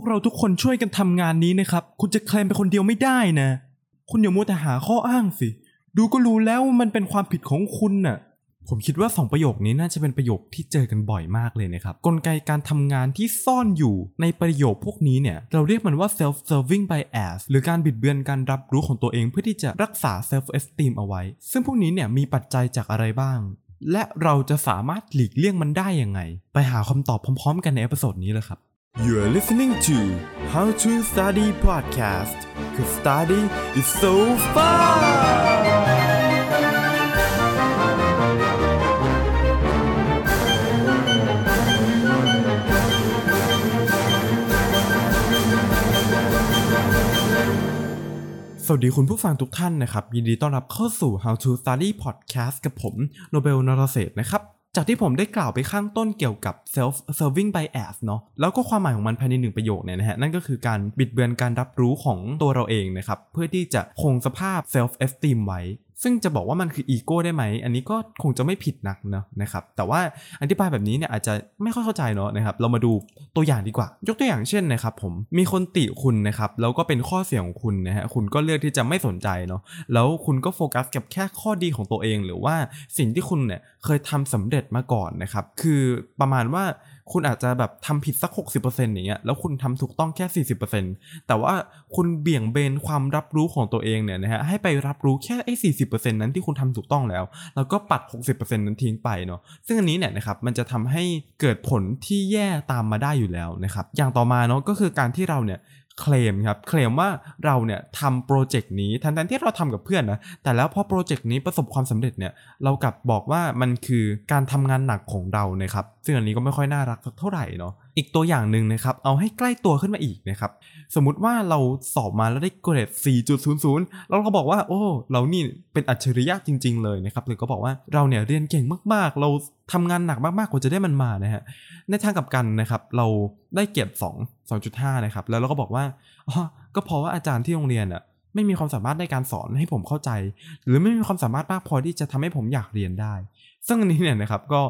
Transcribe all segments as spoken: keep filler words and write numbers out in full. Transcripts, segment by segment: วกเราทุกคนช่วยกันทำงานนี้นะครับคุณจะเคลมไปคนเดียวไม่ได้นะคุณอย่ามัวแต่หาข้ออ้างสิดูก็รู้แล้วมันเป็นความผิดของคุณน่ะผมคิดว่าสองประโยคนี้น่าจะเป็นประโยคที่เจอกันบ่อยมากเลยนะครับกลไกการทำงานที่ซ่อนอยู่ในประโยคพวกนี้เนี่ยเราเรียกมันว่า self-serving bias หรือการบิดเบือนการรับรู้ของตัวเองเพื่อที่จะรักษา self-esteem เอาไว้ซึ่งพวกนี้เนี่ยมีปัจจัยจากอะไรบ้างและเราจะสามารถหลีกเลี่ยงมันได้ยังไงไปหาคำตอบพร้อมๆกันในเอพิโซดนี้เลยครับ You're listening to How to Study Podcast 'Cause study is so funสวัสดีคุณผู้ฟังทุกท่านนะครับยินดีต้อนรับเข้าสู่ How to Study Podcast กับผมโนเบลนรเศรษฐ์นะครับจากที่ผมได้กล่าวไปข้างต้นเกี่ยวกับ self-serving bias เนาะแล้วก็ความหมายของมันภายในหนึ่งประโยคเนี่ยนะฮะนั่นก็คือการบิดเบือนการรับรู้ของตัวเราเองนะครับเพื่อที่จะคงสภาพ self-esteem ไว้ซึ่งจะบอกว่ามันคืออีโก้ได้ไหมอันนี้ก็คงจะไม่ผิดนักเนาะนะครับแต่ว่าอธิบายแบบนี้เนี่ยอาจจะไม่ค่อยเข้าใจเนาะนะครับเรามาดูตัวอย่างดีกว่ายกตัวอย่างเช่นนะครับผมมีคนติคุณนะครับแล้วก็เป็นข้อเสียของคุณนะฮะคุณก็เลือกที่จะไม่สนใจเนาะแล้วคุณก็โฟกัสกับแค่ข้อดีของตัวเองหรือว่าสิ่งที่คุณเนี่ยเคยทำสำเร็จมาก่อนนะครับคือประมาณว่าคุณอาจจะแบบทำผิดสัก หกสิบเปอร์เซ็นต์ อย่างเงี้ยแล้วคุณทำถูกต้องแค่ สี่สิบเปอร์เซ็นต์ แต่ว่าคุณเบี่ยงเบนความรับรู้ของตัวเองเนี่ยนะฮะให้ไปรับรู้แค่ไอ้ สี่สิบเปอร์เซ็นต์ นั้นที่คุณทำถูกต้องแล้วแล้วก็ปัด หกสิบเปอร์เซ็นต์ นั้นทิ้งไปเนาะซึ่งอันนี้เนี่ยนะครับมันจะทำให้เกิดผลที่แย่ตามมาได้อยู่แล้วนะครับอย่างต่อมาเนาะก็คือการที่เราเนี่ยเคลมครับเคลมว่าเราเนี่ยทำโปรเจกต์นี้ทั้งๆที่เราทำกับเพื่อนนะแต่แล้วพอโปรเจกต์นี้ประสบความสำเร็จเนี่ยเรากลับบอกว่ามันคือการทำงานหนักของเรานะครับซึ่งอันนี้ก็ไม่ค่อยน่ารักสักเท่าไหร่เนาะอีกตัวอย่างนึงนะครับเอาให้ใกล้ตัวขึ้นมาอีกนะครับสมมุติว่าเราสอบมาแล้วได้เกรด สี่จุดศูนย์ศูนย์ แล้วเราบอกว่าโอ้เรานี่เป็นอัจฉริยะจริงๆเลยนะครับหรือก็บอกว่าเราเนี่ยเรียนเก่งมากๆเราทำงานหนักมากๆกว่าจะได้มันมานะฮะในทางกลับกันนะครับเราได้เกรดสอง สองจุดห้า นะครับแล้วเราก็บอกว่าอ๋อก็เพราะว่าอาจารย์ที่โรงเรียนน่ะไม่มีความสามารถในการสอนให้ผมเข้าใจหรือไม่มีความสามารถมากพอที่จะทำให้ผมอยากเรียนได้ซึ่งอันนี้เนี่ยนะครับก็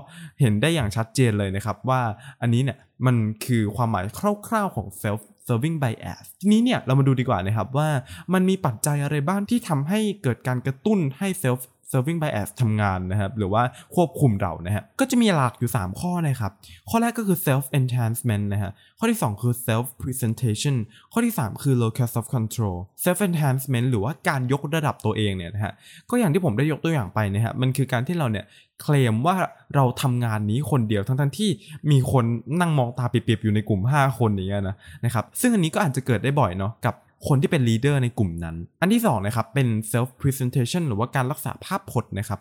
เห็นได้อย่างชัดเจนเลยนะครับว่าอันนี้เนี่ยมันคือความหมายคร่าวๆของ self-serving bias ทีนี้เนี่ยเรามาดูดีกว่านะครับว่ามันมีปัจจัยอะไรบ้างที่ทำให้เกิดการกระตุ้นให้ self-serving bias ทำงานนะครับหรือว่าควบคุมเรานะฮะก็จะมีหลักอยู่สามข้อนะครับข้อแรกก็คือ self-enhancement นะฮะข้อที่สองคือ self-presentation ข้อที่สามคือ locus of control self-enhancement หรือว่าการยกระดับตัวเองเนี่ยนะฮะก็อย่างที่ผมได้ยกตัวอย่างไปนะฮะมันคือการที่เราเนี่ยเคลมว่าเราทำงานนี้คนเดียวทั้งๆที่มีคนนั่งมองตาเปรียบๆอยู่ในกลุ่มห้าคนอย่างเงี้ยนะนะครับซึ่งอันนี้ก็อาจจะเกิดได้บ่อยเนาะกับคนที่เป็นลีดเดอร์ในกลุ่มนั้นอันที่สองนะครับเป็น self presentation หรือว่าการรักษาภาพพจน์นะครับ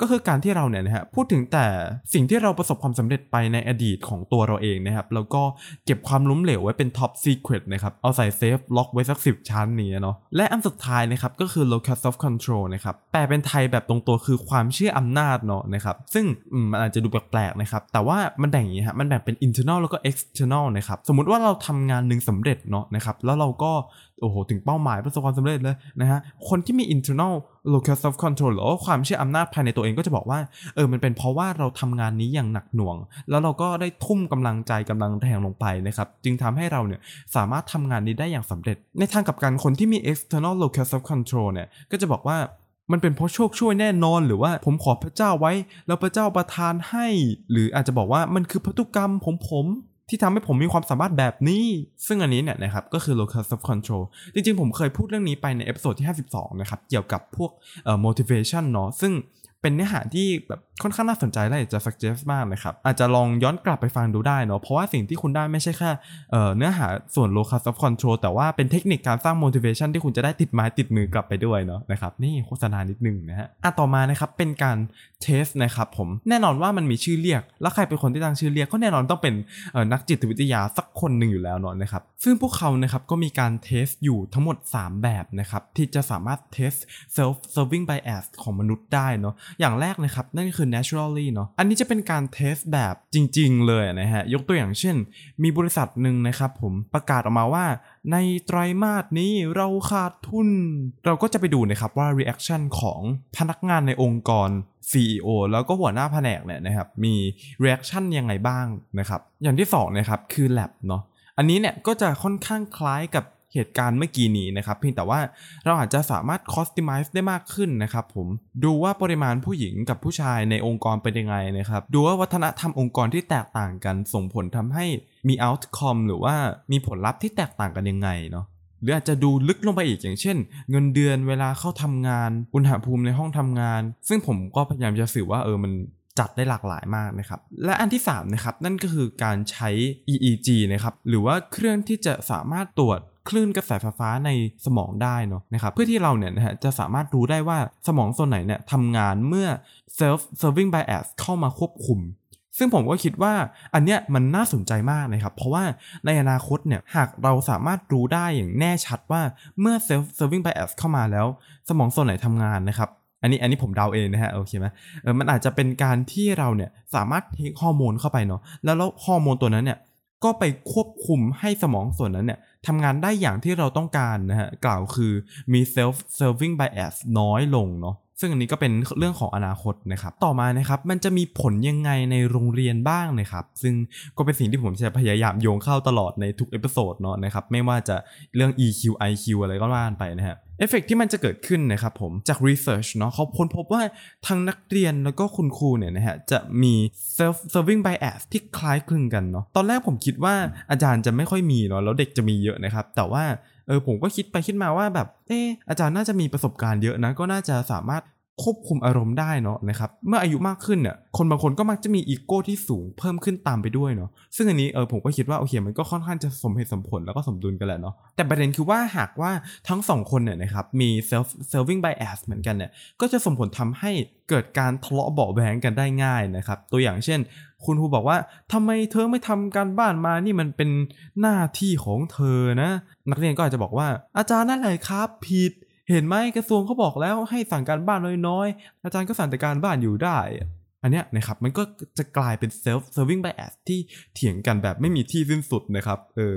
ก็คือการที่เราเนี่ยนะฮะพูดถึงแต่สิ่งที่เราประสบความสำเร็จไปในอดีตของตัวเราเองนะครับแล้วก็เก็บความล้มเหลวไว้เป็น top secret นะครับเอาใส่เซฟล็อกไว้สักสิบชั้นนี้เนาะและอันสุดท้ายนะครับก็คือ locus of control นะครับแปลเป็นไทยแบบตรงตัวคือความเชื่ออำนาจเนาะนะครับซึ่งมันอาจจะดูแปลกๆนะครับแต่ว่ามันแบ่งอย่างนี้ฮะมันแบ่งเป็น internal แล้วก็ external นะครับสมมุติว่าเราทำงานนึงสำเร็จเนาะนะครับแล้วเราก็โอ้โหถึงเป้าหมายประสบความสำเร็จเลยนะฮะคนที่มี internal locus of control หรือว่าความเชื่ออำนาจภายในตัวเองก็จะบอกว่าเออมันเป็นเพราะว่าเราทำงานนี้อย่างหนักหน่วงแล้วเราก็ได้ทุ่มกำลังใจกำลังแรงลงไปนะครับจึงทำให้เราเนี่ยสามารถทำงานนี้ได้อย่างสำเร็จในทางกลับกันคนที่มี external locus of control เนี่ยก็จะบอกว่ามันเป็นเพราะโชคช่วยแน่นอนหรือว่าผมขอพระเจ้าไว้แล้วพระเจ้าประทานให้หรืออาจจะบอกว่ามันคือพันธุกรรมผมผมที่ทำให้ผมมีความสามารถแบบนี้ซึ่งอันนี้เนี่ยนะครับก็คือ locus of control จริงๆผมเคยพูดเรื่องนี้ไปในเอพิโซดที่ห้าสิบสองนะครับเกี่ยวกับพวกเอ่อ motivation เนาะซึ่งเป็นเนื้อหาที่แบบค่อนข้างน่าสนใจและจะ suggest มากนะครับอาจจะลองย้อนกลับไปฟังดูได้เนาะเพราะว่าสิ่งที่คุณได้ไม่ใช่แค่เอ่อเนื้อหาส่วน locus of control แต่ว่าเป็นเทคนิคการสร้าง motivation ที่คุณจะได้ติดไม้ติดมือกลับไปด้วยเนาะนะครับนี่โฆษณานิดนึงนะฮะอ่ะต่อมานะครับเป็นการ test นะครับผมแน่นอนว่ามันมีชื่อเรียกแล้วใครเป็นคนที่ตั้งชื่อเรียกก็แน่นอนต้องเป็นเอ่อนักจิตวิทยาสักคนนึงอยู่แล้วเนาะนะครับซึ่งพวกเขานะครับก็มีการ test อยู่ทั้งหมดสามแบบนะครับที่จะสามารถ test self serving bias ของมนุษย์ได้เนาะอย่างแรกนะครับนั่นคือ naturally เนาะอันนี้จะเป็นการเทสแบบจริงๆเลยนะฮะยกตัวอย่างเช่นมีบริษัทหนึ่งนะครับผมประกาศออกมาว่าในไตรมาสนี้เราขาดทุนเราก็จะไปดูนะครับว่า reaction ของพนักงานในองค์กร ซี อี โอ แล้วก็หัวหน้าแผนกเนี่ยนะครับมี reaction ยังไงบ้างนะครับอย่างที่สองนะครับคือ lab เนาะ อันนี้เนี่ยก็จะค่อนข้างคล้ายกับเหตุการณ์เมื่อกี้นี้นะครับเพียงแต่ว่าเราอาจจะสามารถ customize ได้มากขึ้นนะครับผมดูว่าปริมาณผู้หญิงกับผู้ชายในองค์กรเป็นยังไงนะครับดูว่าวัฒนธรรมองค์กรที่แตกต่างกันส่งผลทำให้มี outcome หรือว่ามีผลลัพธ์ที่แตกต่างกันยังไงเนาะหรืออาจจะดูลึกลงไปอีกอย่างเช่นเงินเดือนเวลาเข้าทำงานอุณหภูมิในห้องทำงานซึ่งผมก็พยายามจะสื่อว่าเออมันจัดได้หลากหลายมากนะครับและอันที่สามนะครับนั่นก็คือการใช้ อี อี จี นะครับหรือว่าเครื่องที่จะสามารถตรวจคลื่นกระแสไฟฟ้าในสมองได้เนาะนะครับเพื่อที่เราเนี่ยนะฮะจะสามารถรู้ได้ว่าสมองส่วนไหนเนี่ยทำงานเมื่อ self-serving bias เข้ามาควบคุมซึ่งผมก็คิดว่าอันเนี้ยมันน่าสนใจมากนะครับเพราะว่าในอนาคตเนี่ยหากเราสามารถรู้ได้อย่างแน่ชัดว่าเมื่อ self-serving bias เข้ามาแล้วสมองส่วนไหนทำงานนะครับอันนี้อันนี้ผมเดาเองนะฮะโอเคไหมเออมันอาจจะเป็นการที่เราเนี่ยสามารถเทคฮอร์โมนเข้าไปเนาะแล้วแล้วฮอร์โมนตัวนั้นเนี่ยก็ไปควบคุมให้สมองส่วนนั้นเนี่ยทำงานได้อย่างที่เราต้องการนะฮะกล่าวคือมี self-serving bias น้อยลงเนาะซึ่งอันนี้ก็เป็นเรื่องของอนาคตนะครับต่อมานะครับมันจะมีผลยังไงในโรงเรียนบ้างนะครับซึ่งก็เป็นสิ่งที่ผมจะพยายามโยงเข้าตลอดในทุกเอพิโซดเนาะนะครับไม่ว่าจะเรื่อง อี คิว ไอ คิว อะไรก็ว่ากันไปนะฮะเอฟเฟกต์ที่มันจะเกิดขึ้นนะครับผมจากรีเสิร์ชเนาะเขาค้นพบว่าทั้งนักเรียนแล้วก็คุณครูเนี่ยนะฮะจะมี self-serving bias ที่คล้ายคลึงกันเนาะตอนแรกผมคิดว่าอาจารย์จะไม่ค่อยมีเนาะแล้วเด็กจะมีเยอะนะครับแต่ว่าเออผมก็คิดไปคิดมาว่าแบบเอออาจารย์น่าจะมีประสบการณ์เยอะนะก็น่าจะสามารถควบคุมอารมณ์ได้เนาะนะครับเมื่ออายุมากขึ้นเนี่ยคนบางคนก็มักจะมีอีโก้ที่สูงเพิ่มขึ้นตามไปด้วยเนาะซึ่งอันนี้เออผมก็คิดว่าโอเคมันก็ค่อนข้างจะสมเหตุสมผลแล้วก็สมดุลกันแหละเนาะแต่ประเด็นคือว่าหากว่าทั้งสองคนเนี่ยนะครับมี self-serving bias เหมือนกันเนี่ยก็จะส่งผลทำให้เกิดการทะเลาะเบาะแว้งกันได้ง่ายนะครับตัวอย่างเช่นคุณครูบอกว่าทำไมเธอไม่ทำการบ้านมานี่มันเป็นหน้าที่ของเธอนะนักเรียนก็อาจจะบอกว่าอาจารย์นั่นแหละครับผิดเห็นไหมกระทรวงเขาบอกแล้วให้สั่งการบ้านน้อยๆอาจารย์ก็สั่งแต่การบ้านอยู่ได้อันเนี้ยนะครับมันก็จะกลายเป็น self-serving bias ที่เถียงกันแบบไม่มีที่สิ้นสุดนะครับเออ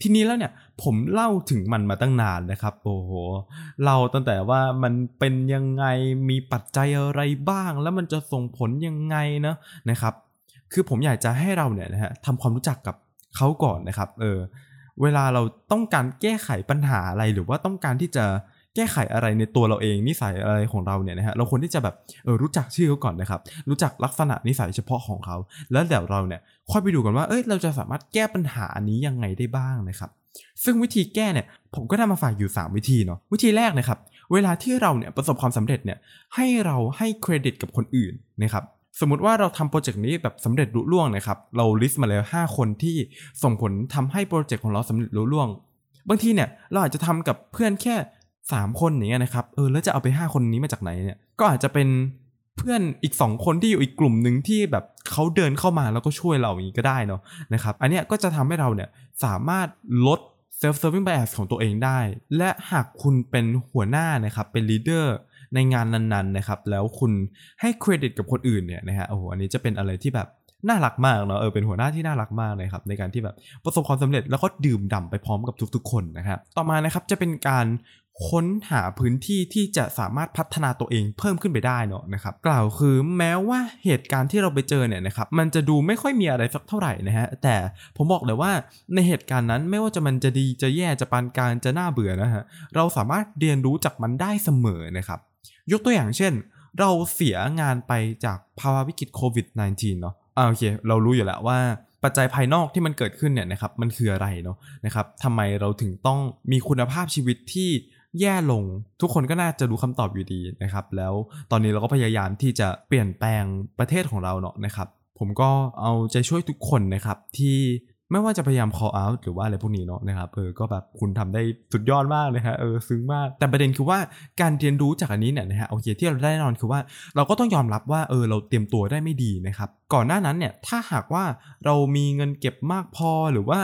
ทีนี้แล้วเนี่ยผมเล่าถึงมันมาตั้งนานนะครับโอ้โหเล่าตั้งแต่ว่ามันเป็นยังไงมีปัจจัยอะไรบ้างแล้วมันจะส่งผลยังไงนะนะครับคือผมอยากจะให้เราเนี่ยนะฮะทำความรู้จักกับเขาก่อนนะครับเออเวลาเราต้องการแก้ไขปัญหาอะไรหรือว่าต้องการที่จะแก้ไขอะไรในตัวเราเองนิสัยอะไรของเราเนี่ยนะฮะเราควรที่จะแบบเออรู้จักชื่อเขาก่อนนะครับรู้จักลักษณะนิสัยเฉพาะของเขาแล้วเดี๋ยวเราเนี่ยค่อยไปดูกันว่าเอ้ยเราจะสามารถแก้ปัญหานี้ยังไงได้บ้างนะครับซึ่งวิธีแก้เนี่ยผมก็นำมาฝากอยู่สามวิธีเนาะวิธีแรกนะครับเวลาที่เราเนี่ยประสบความสำเร็จเนี่ยให้เราให้เครดิตกับคนอื่นนะครับสมมุติว่าเราทำโปรเจกต์นี้แบบสำเร็จลุล่วงนะครับเราลิสต์มาแล้วห้าคนที่ส่งผลทำให้โปรเจกต์ของเราสำเร็จลุล่วงบางทีเนี่ยเราอาจจะทำกับเพื่อนแค่สามคนอย่างเงี้ยนะครับเออแล้วจะเอาไปห้าคนนี้มาจากไหนเนี่ยก็อาจจะเป็นเพื่อนอีกสองคนที่อยู่อีกกลุ่มนึงที่แบบเขาเดินเข้ามาแล้วก็ช่วยเราอย่างงี้ก็ได้เนาะนะครับอันเนี้ยก็จะทำให้เราเนี่ยสามารถลด self-serving bias ของตัวเองได้และหากคุณเป็นหัวหน้านะครับเป็น leader ในงานนั้นๆนะครับแล้วคุณให้เครดิตกับคนอื่นเนี่ยนะฮะโอ้โหอันนี้จะเป็นอะไรที่แบบน่ารักมากเนาะเออเป็นหัวหน้าที่น่ารักมากเลยครับในการที่แบบประสบความสำเร็จแล้วก็ดื่มด่ำไปพร้อมกับทุกๆคนนะครับต่อมานะครับจะเป็นการค้นหาพื้นที่ที่จะสามารถพัฒนาตัวเองเพิ่มขึ้นไปได้เนาะนะครับกล่าวคือแม้ว่าเหตุการณ์ที่เราไปเจอเนี่ยนะครับมันจะดูไม่ค่อยมีอะไรสักเท่าไหร่นะฮะแต่ผมบอกเลยว่าในเหตุการณ์นั้นไม่ว่าจะมันจะดีจะแย่จะปานกลางจะน่าเบื่อนะฮะเราสามารถเรียนรู้จากมันได้เสมอนะครับยกตัวอย่างเช่นเราเสียงานไปจากภาวะวิกฤตโควิด สิบเก้า เนาะอ่าโอเคเรารู้อยู่แล้วว่าปัจจัยภายนอกที่มันเกิดขึ้นเนี่ยนะครับมันคืออะไรเนาะนะครับทำไมเราถึงต้องมีคุณภาพชีวิตที่แย่ลงทุกคนก็น่าจะรู้คำตอบอยู่ดีนะครับแล้วตอนนี้เราก็พยายามที่จะเปลี่ยนแปลงประเทศของเราเนาะนะครับผมก็เอาใจช่วยทุกคนนะครับที่ไม่ว่าจะพยายาม call out หรือว่าอะไรพวกนี้เนาะนะครับเออก็แบบคุณทำได้สุดยอดมากเลยครับเออซึ้งมากแต่ประเด็นคือว่าการเรียนรู้จากอันนี้เนี่ยนะฮะโอเคที่เราได้แน่นอนคือว่าเราก็ต้องยอมรับว่าเออเราเตรียมตัวได้ไม่ดีนะครับก่อนหน้านั้นเนี่ยถ้าหากว่าเรามีเงินเก็บมากพอหรือว่า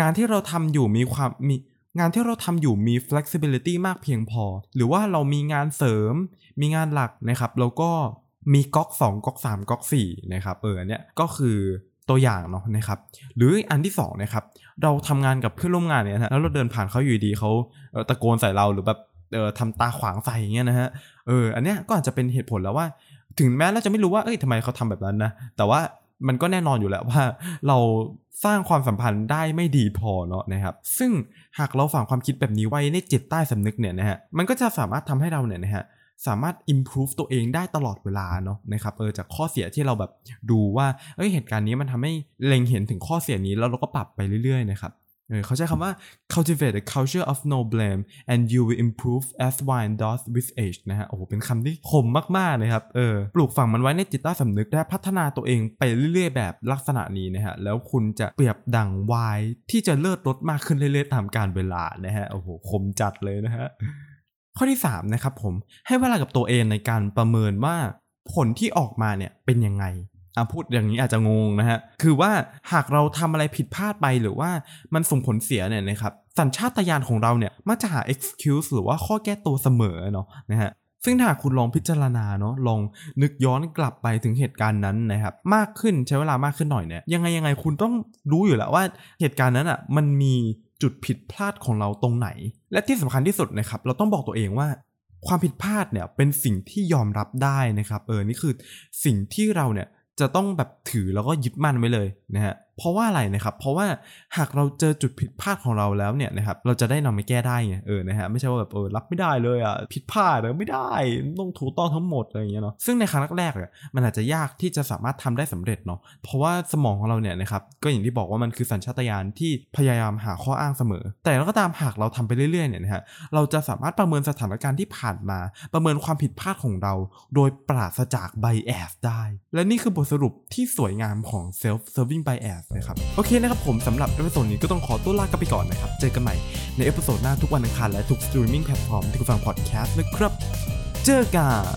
งานที่เราทำอยู่มีความมีงานที่เราทำอยู่มี flexibility มากเพียงพอหรือว่าเรามีงานเสริมมีงานหลักนะครับแล้วก็มีก๊อกสองก๊อกสามก๊อกสี่นะครับเออเนี่ยก็คือตัวอย่างเนาะนะครับหรืออันที่สองนะครับเราทำงานกับเพื่อนร่วมงานเนี่ยนะแล้วเราเดินผ่านเขาอยู่ดีเขาเอ่อตะโกนใส่เราหรือแบบเอ่อทำตาขวางใส่อย่างเงี้ยนะฮะเอออันเนี้ยก็อาจจะเป็นเหตุผลแล้วว่าถึงแม้เราจะไม่รู้ว่าเอ้ยทำไมเขาทำแบบนั้นนะแต่ว่า มันก็แน่นอนอยู่แล้วว่าเราสร้างความสัมพันธ์ได้ไม่ดีพอเนาะนะครับซึ่งหากเราฝังความคิดแบบนี้ไว้ในจิตใต้สำนึกเนี่ยนะฮะมันก็จะสามารถทำให้เราเนี่ยนะฮะสามารถ improve ตัวเองได้ตลอดเวลาเนาะนะครับเออจากข้อเสียที่เราแบบดูว่าเอ้ยเหตุการณ์นี้มันทำให้เล็งเห็นถึงข้อเสียนี้แล้วเราก็ปรับไปเรื่อยๆนะครับเออเขาใช้คำว่า cultivate a culture of no blame and you will improve as wine does with age นะฮะโอ้โหเป็นคำที่คมมากๆนะครับเออปลูกฝังมันไว้ในจิตใต้สำนึกและพัฒนาตัวเองไปเรื่อยๆแบบลักษณะนี้นะฮะแล้วคุณจะเปรียบดั่งวายที่จะเลิศรสมากขึ้นเรื่อยๆตามกาลเวลานะฮะโอ้โหคมจัดเลยนะฮะข้อที่สามนะครับผมให้เวลากับตัวเองในการประเมินว่าผลที่ออกมาเนี่ยเป็นยังไงอ่ะพูดอย่างนี้อาจจะงงนะฮะคือว่าหากเราทำอะไรผิดพลาดไปหรือว่ามันส่งผลเสียเนี่ยนะครับสัญชาตญาณของเราเนี่ยมักจะหา excuse หรือว่าข้อแก้ตัวเสมอเนาะนะฮะซึ่งถ้าคุณลองพิจารณาเนาะลองนึกย้อนกลับไปถึงเหตุการณ์นั้นนะครับมากขึ้นใช้เวลามากขึ้นหน่อยเนี่ยยังไงยังไงคุณต้องรู้อยู่แล้วว่าเหตุการณ์นั้นอ่ะมันมีจุดผิดพลาดของเราตรงไหนและที่สำคัญที่สุดนะครับเราต้องบอกตัวเองว่าความผิดพลาดเนี่ยเป็นสิ่งที่ยอมรับได้นะครับเออนี่คือสิ่งที่เราเนี่ยจะต้องแบบถือแล้วก็ยึดมั่นไว้เลยนะฮะเพราะว่าอะไรนะครับเพราะว่าหากเราเจอจุดผิดพลาดของเราแล้วเนี่ยนะครับเราจะได้นำไปแก้ได้ไงเออนะฮะไม่ใช่ว่าแบบเออรับไม่ได้เลยอ่ะผิดพลาดแล้วไม่ได้ต้องถูกต้องทั้งหมดอะไรอย่างเงี้ยเนาะซึ่งในครั้งแรกๆเนี่ยมันอาจจะยากที่จะสามารถทำได้สำเร็จเนาะเพราะว่าสมองของเราเนี่ยนะครับก็อย่างที่บอกว่ามันคือสัญชาตญาณที่พยายามหาข้ออ้างเสมอแต่แล้วก็ตามหากเราทำไปเรื่อยๆเนี่ยนะฮะเราจะสามารถประเมินสถานการณ์ที่ผ่านมาประเมินความผิดพลาดของเราโดยปราศจาก bias ได้และนี่คือบทสรุปที่สวยงามของ self-serving biasนะครับโอเคนะครับผมสำหรับเอพิโซดนี้ก็ต้องขอตัวลากันไปก่อนนะครับเจอกันใหม่ในเอพิโซดหน้าทุกวันอังคารและทุกสตรีมมิ่งแพลตฟอร์มที่คุณฟังพอดแคสต์นะครับเจอกัน